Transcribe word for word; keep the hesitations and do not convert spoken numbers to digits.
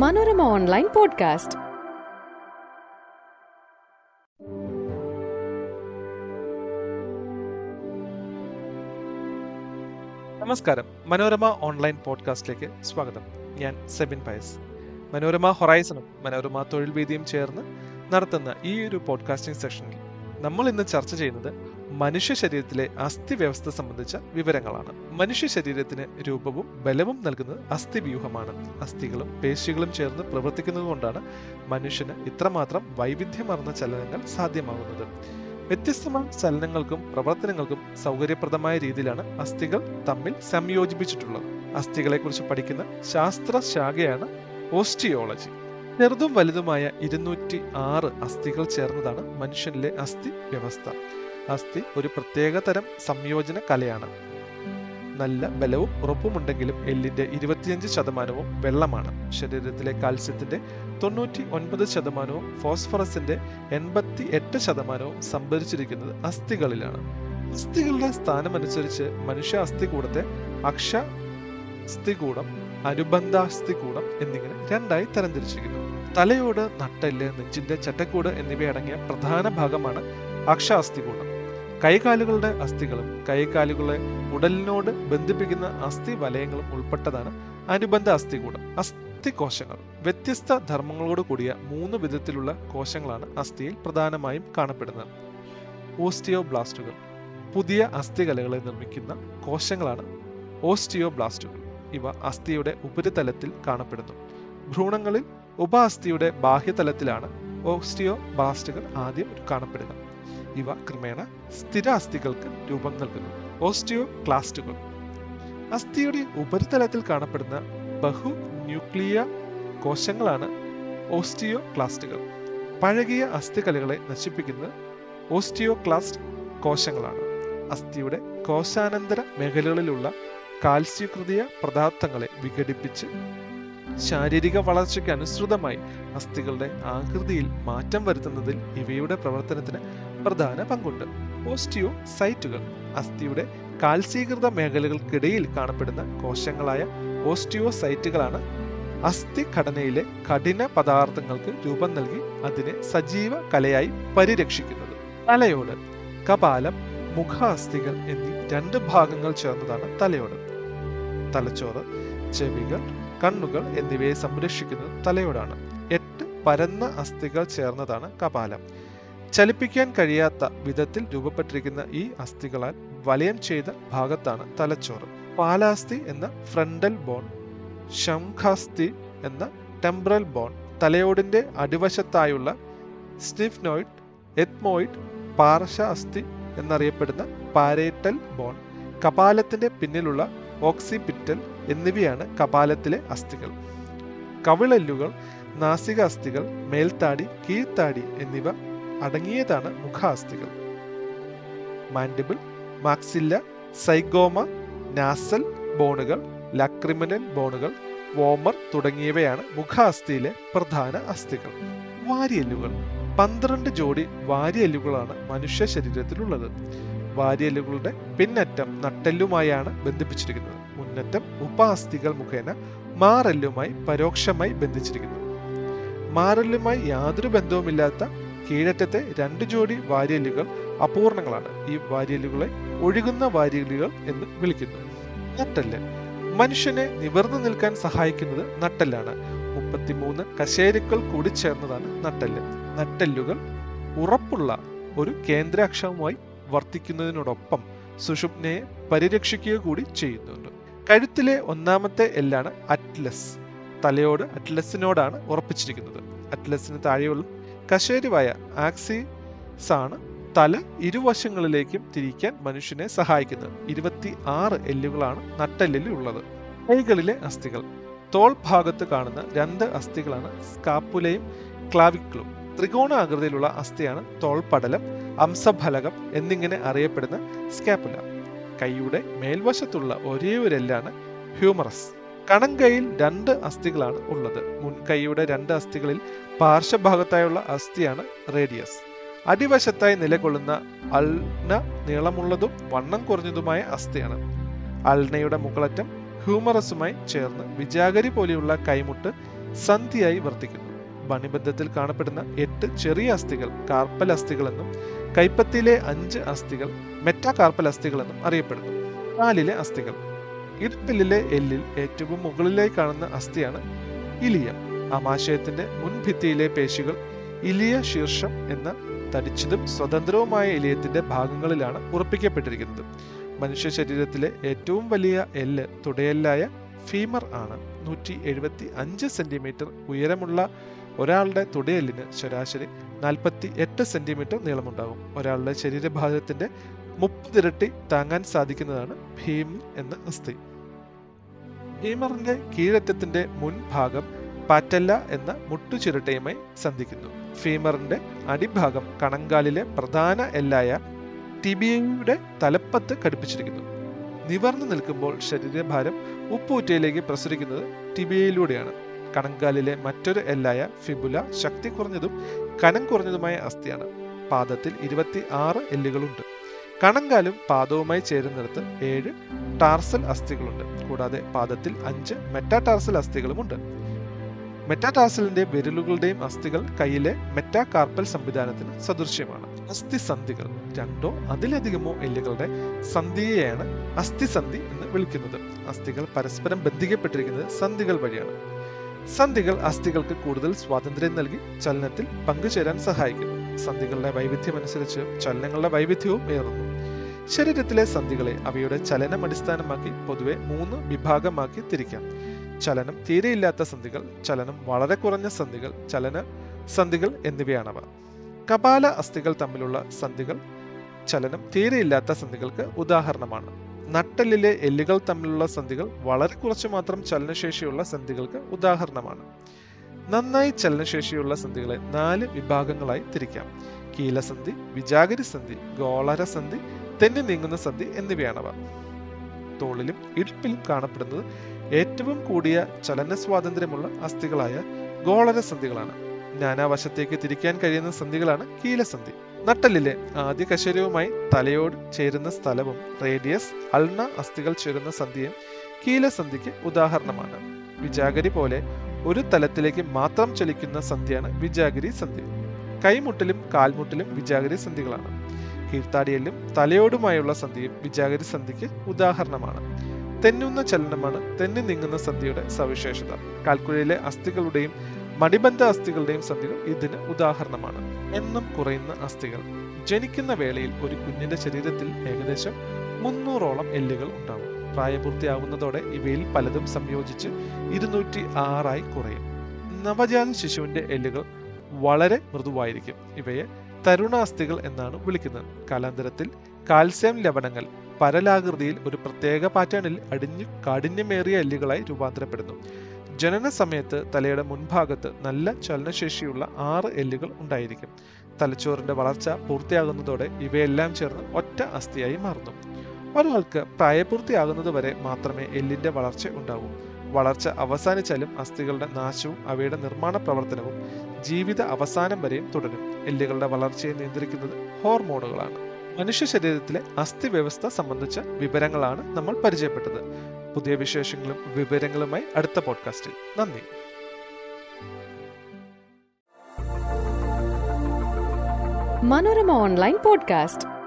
Manorama online podcast. നമസ്കാരം, Manorama online പോഡ്കാസ്റ്റിലേക്ക് സ്വാഗതം. ഞാൻ സെബിൻ പൈസ്. മനോരമ ഹൊറൈസണും മനോരമ തൊഴിൽ വേദിയും ചേർന്ന് നടത്തുന്ന ഈ ഒരു പോഡ്കാസ്റ്റിംഗ് സെഷനിൽ നമ്മൾ ഇന്ന് ചർച്ച ചെയ്യുന്നത് മനുഷ്യ ശരീരത്തിലെ അസ്ഥിവ്യവസ്ഥ സംബന്ധിച്ച വിവരങ്ങളാണ്. മനുഷ്യ ശരീരത്തിന് രൂപവും ബലവും നൽകുന്നത് അസ്ഥിവ്യൂഹമാണ്. അസ്ഥികളും പേശികളും ചേർന്ന് പ്രവർത്തിക്കുന്നതുകൊണ്ടാണ് മനുഷ്യന് ഇത്രമാത്രം വൈവിധ്യമാർന്ന ചലനങ്ങൾ സാധ്യമാകുന്നത്. വ്യത്യസ്തമായ ചലനങ്ങൾക്കും പ്രവർത്തനങ്ങൾക്കും സൗകര്യപ്രദമായ രീതിയിലാണ് അസ്ഥികൾ തമ്മിൽ സംയോജിപ്പിച്ചിട്ടുള്ളത്. അസ്ഥികളെക്കുറിച്ച് പഠിക്കുന്ന ശാസ്ത്രശാഖയാണ് ഓസ്റ്റിയോളജി. ചെറുതും വലുതുമായ ഇരുന്നൂറ്റി ആറ് അസ്ഥികൾ ചേർന്നതാണ് മനുഷ്യനിലെ അസ്ഥി വ്യവസ്ഥ. അസ്ഥി ഒരു പ്രത്യേക തരം സംയോജന കലയാണ്. നല്ല ബലവും ഉറപ്പുമുണ്ടെങ്കിലും എല്ലിന്റെ ഇരുപത്തിയഞ്ച് ശതമാനവും വെള്ളമാണ്. ശരീരത്തിലെ കാൽസ്യത്തിന്റെ തൊണ്ണൂറ്റി ഒൻപത് ശതമാനവും ഫോസ്ഫറസിന്റെ എൺപത്തി എട്ട് ശതമാനവും സംഭരിച്ചിരിക്കുന്നത് അസ്ഥികളിലാണ്. അസ്ഥികളുടെ സ്ഥാനമനുസരിച്ച് മനുഷ്യ അസ്ഥികൂടത്തെ അക്ഷാസ്ഥികൂടം, അനുബന്ധാസ്ഥികൂടം എന്നിങ്ങനെ രണ്ടായി തരംതിരിച്ചിരിക്കുന്നു. തലയോട് നട്ടെല്ല്, നെഞ്ചിന്റെ ചട്ടക്കൂട് എന്നിവയടങ്ങിയ പ്രധാന ഭാഗമാണ് അക്ഷാസ്ഥികൂടം. കൈകാലുകളുടെ അസ്ഥികളും കൈകാലുകളെ ഉടലിനോട് ബന്ധിപ്പിക്കുന്ന അസ്ഥി വലയങ്ങളും ഉൾപ്പെട്ടതാണ് അനുബന്ധ അസ്ഥികൂടം. അസ്ഥികോശങ്ങൾ വ്യത്യസ്ത ധർമ്മങ്ങളോട് കൂടിയ മൂന്ന് വിധത്തിലുള്ള കോശങ്ങളാണ് അസ്ഥിയിൽ പ്രധാനമായും കാണപ്പെടുന്നത്. ഓസ്റ്റിയോബ്ലാസ്റ്റുകൾ പുതിയ അസ്ഥികലകളെ നിർമ്മിക്കുന്ന കോശങ്ങളാണ്. ഓസ്റ്റിയോബ്ലാസ്റ്റുകൾ ഇവ അസ്ഥിയുടെ ഉപരിതലത്തിൽ കാണപ്പെടുന്നു. ഭ്രൂണങ്ങളിൽ ഉപ അസ്ഥിയുടെ ബാഹ്യതലത്തിലാണ് ഓസ്റ്റിയോബ്ലാസ്റ്റുകൾ ആദ്യം കാണപ്പെടുന്നത്. ഇവ ക്രമേണ സ്ഥിര അസ്ഥികൾക്ക് രൂപം നൽകുന്നു. ഓസ്റ്റിയോക്ലാസ്റ്റുകൾ അസ്ഥിയുടെ ഉപരിതലത്തിൽ കാണപ്പെടുന്ന ബഹു ന്യൂക്ലിയ കോശങ്ങളാണ് ഓസ്റ്റിയോക്ലാസ്റ്റുകൾ. പഴകിയ അസ്ഥികലകളെ നശിപ്പിക്കുന്നത് ഓസ്റ്റിയോക്ലാസ്റ്റ് കോശങ്ങളാണ്. അസ്ഥിയുടെ കോശാനന്തര മേഖലകളിലുള്ള കാൽസ്യകൃതിയ പദാർത്ഥങ്ങളെ വിഘടിപ്പിച്ച് ശാരീരിക വളർച്ചയ്ക്ക് അനുസൃതമായി അസ്ഥികളുടെ ആകൃതിയിൽ മാറ്റം വരുത്തുന്നതിൽ ഇവയുടെ പ്രവർത്തനത്തിന് പ്രധാന പങ്കുണ്ട്. ഓസ്റ്റിയോസൈറ്റുകൾ അസ്ഥിയുടെ കാൽസീകൃത മേഖലകൾക്കിടയിൽ കാണപ്പെടുന്ന കോശങ്ങളായ ഓസ്റ്റിയോസൈറ്റുകളാണ് അസ്ഥി ഘടനയിലെ കഠിന പദാർത്ഥങ്ങൾക്ക് രൂപം നൽകി അതിനെ സജീവ കലയായി പരിരക്ഷിക്കുന്നത്. തലയോട്, കപാലം, മുഖാസ്ഥികൾ എന്നീ രണ്ട് ഭാഗങ്ങൾ ചേർന്നതാണ് തലയോട്. തലച്ചോറ്, ചെവികൾ, കണ്ണുകൾ എന്നിവയെ സംരക്ഷിക്കുന്നത് തലയോടാണ്. എട്ട് പരന്ന അസ്ഥികൾ ചേർന്നതാണ് കപാലം. ചലിപ്പിക്കാൻ കഴിയാത്ത വിധത്തിൽ രൂപപ്പെട്ടിരിക്കുന്ന ഈ അസ്ഥികളാൽ വലയം ചെയ്ത ഭാഗത്താണ് തലച്ചോറ്. പാലാസ്ഥി എന്ന ഫ്രണ്ടൽ ബോൺ, ശംഖാസ്ഥി എന്ന ടെമ്പറൽ ബോൺ, തലയോടിന്റെ അടിവശത്തായുള്ള സ്ഫിനോയിഡ്, എത്മോയിഡ്, പാർശ്വാസ്ഥി എന്നറിയപ്പെടുന്ന പാരേറ്റൽ ബോൺ, കപാലത്തിന്റെ പിന്നിലുള്ള ഓക്സിപിറ്റൽ എന്നിവയാണ് കപാലത്തിലെ അസ്ഥികൾ. കവിളെല്ലുകൾ, നാസിക അസ്ഥികൾ, മേൽത്താടി, കീഴ്ത്താടി എന്നിവ അടങ്ങിയതാണ് മുഖാസ്ഥികൾ. മാൻഡിബിൾ, മാക്സില്ല, സൈഗോമ, നാസൽ ബോണുകൾ, ലാക്രിമിനൽ ബോണുകൾ, വോമർ തുടങ്ങിയവയാണ് മുഖാസ്ഥിയിലെ പ്രധാന അസ്ഥികൾ. വാരിയെല്ലുകൾ പന്ത്രണ്ട് ജോഡി വാരിയെല്ലുകളാണ് മനുഷ്യ ശരീരത്തിലുള്ളത്. വാരിയെല്ലുകളുടെ പിന്നറ്റം നട്ടെല്ലുമായാണ് ബന്ധിപ്പിച്ചിരിക്കുന്നത്. മുന്നറ്റം ഉപാസ്ഥികൾ മുഖേന മാറെല്ലുമായി പരോക്ഷമായി ബന്ധിച്ചിരിക്കുന്നു. മാറെല്ലുമായി യാതൊരു ബന്ധവുമില്ലാത്ത കീഴറ്റത്തെ രണ്ട് ജോഡി വാരിയെല്ലുകൾ അപൂർണങ്ങളാണ്. ഈ വാരിയെല്ലുകളെ ഒഴുകുന്ന വാരിയെല്ലുകൾ എന്ന് വിളിക്കുന്നു. നട്ടെല്ല് മനുഷ്യനെ നിവർന്നു നിൽക്കാൻ സഹായിക്കുന്നത് നട്ടെല്ലാണ്. മുപ്പത്തിമൂന്ന് കശേരുക്കൾ കൂടി ചേർന്നതാണ് നട്ടെല്ല്. നട്ടെല്ലുകൾ ഉറപ്പുള്ള ഒരു കേന്ദ്രാക്ഷവുമായി വർത്തിക്കുന്നതിനോടൊപ്പം സുഷുപ്നയെ പരിരക്ഷിക്കുക കൂടി ചെയ്യുന്നുണ്ട്. കഴുത്തിലെ ഒന്നാമത്തെ എല്ലാണ് അറ്റ്ലസ്. തലയോട് അറ്റ്ലസിനോടാണ് ഉറപ്പിച്ചിരിക്കുന്നത്. അറ്റ്ലസിന് താഴെയുള്ള കശേരുവായ ആക്സിസ് ആണ് തല ഇരുവശങ്ങളിലേക്കും തിരിക്കാൻ മനുഷ്യനെ സഹായിക്കുന്നത്. ഇരുപത്തി ആറ് എല്ലുകളാണ് നട്ടെല്ലിൽ ഉള്ളത്. കൈകളിലെ അസ്ഥികൾ തോൾ ഭാഗത്ത് കാണുന്ന രണ്ട് അസ്ഥികളാണ് സ്കാപ്പുലയും ക്ലാവിക്കിളും. ത്രികോണാകൃതിയിലുള്ള അസ്ഥിയാണ് തോൾപടലം, അംസഫലകം എന്നിങ്ങനെ അറിയപ്പെടുന്ന സ്കാപ്പുല. കൈയുടെ മേൽവശത്തുള്ള ഒരേ ഒരു എല്ലാണ് ഹ്യൂമറസ്. കണങ്കയിൽ രണ്ട് അസ്ഥികളാണ് ഉള്ളത്. മുൻകൈയുടെ രണ്ട് അസ്ഥികളിൽ പാർശ്വഭാഗത്തായുള്ള അസ്ഥിയാണ് റേഡിയസ്. അടിവശത്തായി നിലകൊള്ളുന്ന അൾന നീളമുള്ളതും വണ്ണം കുറഞ്ഞതുമായ അസ്ഥിയാണ്. അൾനയുടെ മുകളറ്റം ഹ്യൂമറസുമായി ചേർന്ന് വിജാഗരി പോലെയുള്ള കൈമുട്ട് സന്ധിയായി വർത്തിക്കുന്നു. മണിബന്ധത്തിൽ കാണപ്പെടുന്ന എട്ട് ചെറിയ അസ്ഥികൾ കാർപ്പൽ അസ്ഥികളെന്നും കൈപ്പത്തിയിലെ അഞ്ച് അസ്ഥികൾ മെറ്റാകാർപ്പൽ അസ്ഥികളെന്നും അറിയപ്പെടുന്നു. കാലിലെ അസ്ഥികൾ. ഇടുപ്പിലെ എല്ലിൽ ഏറ്റവും മുകളിലായി കാണുന്ന അസ്ഥിയാണ് ഇലിയം. ആമാശയത്തിന്റെ മുൻഭിത്തിയിലെ പേശികൾ ഇലിയ ശീർഷം എന്ന തടിച്ചതും സ്വതന്ത്രവുമായ ഇലിയത്തിന്റെ ഭാഗങ്ങളിലാണ് ഉറപ്പിക്കപ്പെട്ടിരിക്കുന്നത്. മനുഷ്യ ശരീരത്തിലെ ഏറ്റവും വലിയ എല്ല് തുടയെല്ലായ ഫീമർ ആണ്. നൂറ്റി എഴുപത്തി അഞ്ച് സെന്റിമീറ്റർ ഉയരമുള്ള ഒരാളുടെ തുടയെല്ലിന് ശരാശരി നാൽപ്പത്തി എട്ട് സെന്റിമീറ്റർ നീളമുണ്ടാകും. ഒരാളുടെ ശരീരഭാഗത്തിന്റെ മുപ്പതിരട്ടി താങ്ങാൻ സാധിക്കുന്നതാണ് ഫീമർ എന്ന അസ്ഥി. ഫീമറിന്റെ കീഴറ്റത്തിന്റെ മുൻഭാഗം പാറ്റല്ല എന്ന മുട്ടുചിരട്ടയുമായി സന്ധിക്കുന്നു. ഫീമറിന്റെ അടിഭാഗം കണങ്കാലിലെ പ്രധാന എല്ലായ ടിബിയയുടെ തലപ്പത്ത് ഘടിപ്പിച്ചിരിക്കുന്നു. നിവർന്നു നിൽക്കുമ്പോൾ ശരീരഭാരം ഉപ്പൂറ്റയിലേക്ക് പ്രസരിക്കുന്നത് ടിബിയയിലൂടെയാണ്. കണങ്കാലിലെ മറ്റൊരു എല്ലായ ഫിബുല ശക്തി കുറഞ്ഞതും കനം കുറഞ്ഞതുമായ അസ്ഥിയാണ്. പാദത്തിൽ ഇരുപത്തി ആറ് എല്ലുകളുണ്ട്. കണങ്കാലും പാദവുമായി ചേരുന്നിടത്ത് ഏഴ് ടാർസൽ അസ്ഥികളുണ്ട്. കൂടാതെ പാദത്തിൽ അഞ്ച് മെറ്റാടാർസൽ അസ്ഥികളുമുണ്ട്. മെറ്റാടാർസലിന്റെ വിരലുകളുടെയും അസ്ഥികൾ കൈയിലെ മെറ്റാകാർപ്പൽ സംവിധാനത്തിന് സദൃശ്യമാണ്. അസ്ഥിസന്ധികൾ. രണ്ടോ അതിലധികമോ എല്ലുകളുടെ സന്ധിയെയാണ് അസ്ഥിസന്ധി എന്ന് വിളിക്കുന്നത്. അസ്ഥികൾ പരസ്പരം ബന്ധിക്കപ്പെട്ടിരിക്കുന്നത് സന്ധികൾ വഴിയാണ്. സന്ധികൾ അസ്ഥികൾക്ക് കൂടുതൽ സ്വാതന്ത്ര്യം നൽകി ചലനത്തിൽ പങ്കുചേരാൻ സഹായിക്കുന്നു. സന്ധികളുടെ വൈവിധ്യമനുസരിച്ച് ചലനങ്ങളുടെ വൈവിധ്യവും ഏറുന്നു. ശരീരത്തിലെ സന്ധികളെ അവയുടെ ചലനം അടിസ്ഥാനമാക്കി പൊതുവെ മൂന്ന് വിഭാഗമാക്കി തിരിക്കാം. ചലനം തീരെയില്ലാത്ത സന്ധികൾ, ചലനം വളരെ കുറഞ്ഞ സന്ധികൾ, ചലന സന്ധികൾ എന്നിവയാണവ. കപാല അസ്ഥികൾ തമ്മിലുള്ള സന്ധികൾ ചലനം തീരെയില്ലാത്ത സന്ധികൾക്ക് ഉദാഹരണമാണ്. നട്ടെല്ലിലെ എല്ലുകൾ തമ്മിലുള്ള സന്ധികൾ വളരെ കുറച്ചു മാത്രം ചലനശേഷിയുള്ള സന്ധികൾക്ക് ഉദാഹരണമാണ്. നന്നായി ചലനശേഷിയുള്ള സന്ധികളെ നാല് വിഭാഗങ്ങളായി തിരിക്കാം. കീലസന്ധി, വിജാഗരി സന്ധി, ഗോളര സന്ധി, തെന്നി നീങ്ങുന്ന സന്ധി എന്നിവയാണവ. തോളിലും ഇടുപ്പിലും കാണപ്പെടുന്നത് ഏറ്റവും കൂടിയ ചലന സ്വാതന്ത്ര്യമുള്ള അസ്ഥികളായ ഗോളര സന്ധികളാണ്. നാനാവശത്തേക്ക് തിരിക്കാൻ കഴിയുന്ന സന്ധികളാണ് കീലസന്ധി. നട്ടെല്ലിലെ ആദ്യ കശേരുവുമായി തലയോട് ചേരുന്ന സ്ഥലവും റേഡിയസ്, അൾണ അസ്ഥികൾ ചേരുന്ന സന്ധിയും കീലസന്ധിക്ക് ഉദാഹരണമാണ്. വിജാഗരി പോലെ ഒരു തലത്തിലേക്ക് മാത്രം ചലിക്കുന്ന സന്ധിയാണ് വിജാഗരി സന്ധി. കൈമുട്ടിലും കാൽമുട്ടിലും വിജാഗരി സന്ധികളാണ്. കീഴ്ത്താടിയെല്ലും തലയോടുമായുള്ള സന്ധിയും വിജാഗരി സന്ധിക്ക് ഉദാഹരണമാണ്. തെന്നുന്ന ചലനമാണ് തെന്നി നീങ്ങുന്ന സന്ധിയുടെ സവിശേഷത. കാൽക്കുഴയിലെ അസ്ഥികളുടെയും മടിബന്ധ അസ്ഥികളുടെയും സന്ധികൾ ഇതിന് ഉദാഹരണമാണ്. എണ്ണം കുറയുന്ന അസ്ഥികൾ. ജനിക്കുന്ന വേളയിൽ ഒരു കുഞ്ഞിന്റെ ശരീരത്തിൽ ഏകദേശം മുന്നൂറോളം എല്ലുകൾ ഉണ്ടാകും. പ്രായപൂർത്തിയാവുന്നതോടെ ഇവയിൽ പലതും സംയോജിച്ച് ഇരുന്നൂറ്റി ആറായി കുറയും. നവജാത ശിശുവിന്റെ എല്ലുകൾ വളരെ മൃദുവായിരിക്കും. ഇവയെ തരുണാസ്ഥികൾ എന്നാണ് വിളിക്കുന്നത്. കാലാന്തരത്തിൽ കാൽസ്യം ലവണങ്ങൾ പരലാകൃതിയിൽ ഒരു പ്രത്യേക പാറ്റേണിൽ അടിഞ്ഞു കാഠിന്യമേറിയ എല്ലുകളായി രൂപാന്തരപ്പെടുന്നു. ജനന സമയത്ത് തലയുടെ മുൻഭാഗത്ത് നല്ല ചലനശേഷിയുള്ള ആറ് എല്ലുകൾ ഉണ്ടായിരിക്കും. തലച്ചോറിന്റെ വളർച്ച പൂർത്തിയാകുന്നതോടെ ഇവയെല്ലാം ചേർന്ന് ഒറ്റ അസ്ഥിയായി മാറുന്നു. ഒരാൾക്ക് പ്രായപൂർത്തിയാകുന്നതുവരെ മാത്രമേ എല്ലിന്റെ വളർച്ച ഉണ്ടാവൂ. വളർച്ച അവസാനിച്ചാലും അസ്ഥികളുടെ നാശവും അവയുടെ നിർമ്മാണ പ്രവർത്തനവും ജീവിത അവസാനം വരെയും തുടരും. എല്ലുകളുടെ വളർച്ചയെ നിയന്ത്രിക്കുന്നത് ഹോർമോണുകളാണ്. മനുഷ്യ ശരീരത്തിലെ അസ്ഥി വ്യവസ്ഥ സംബന്ധിച്ച വിവരങ്ങളാണ് നമ്മൾ പരിചയപ്പെട്ടത്. പുതിയ വിശേഷങ്ങളും വിവരങ്ങളുമായി അടുത്ത പോഡ്കാസ്റ്റിൽ. നന്ദി. Manorama online podcast.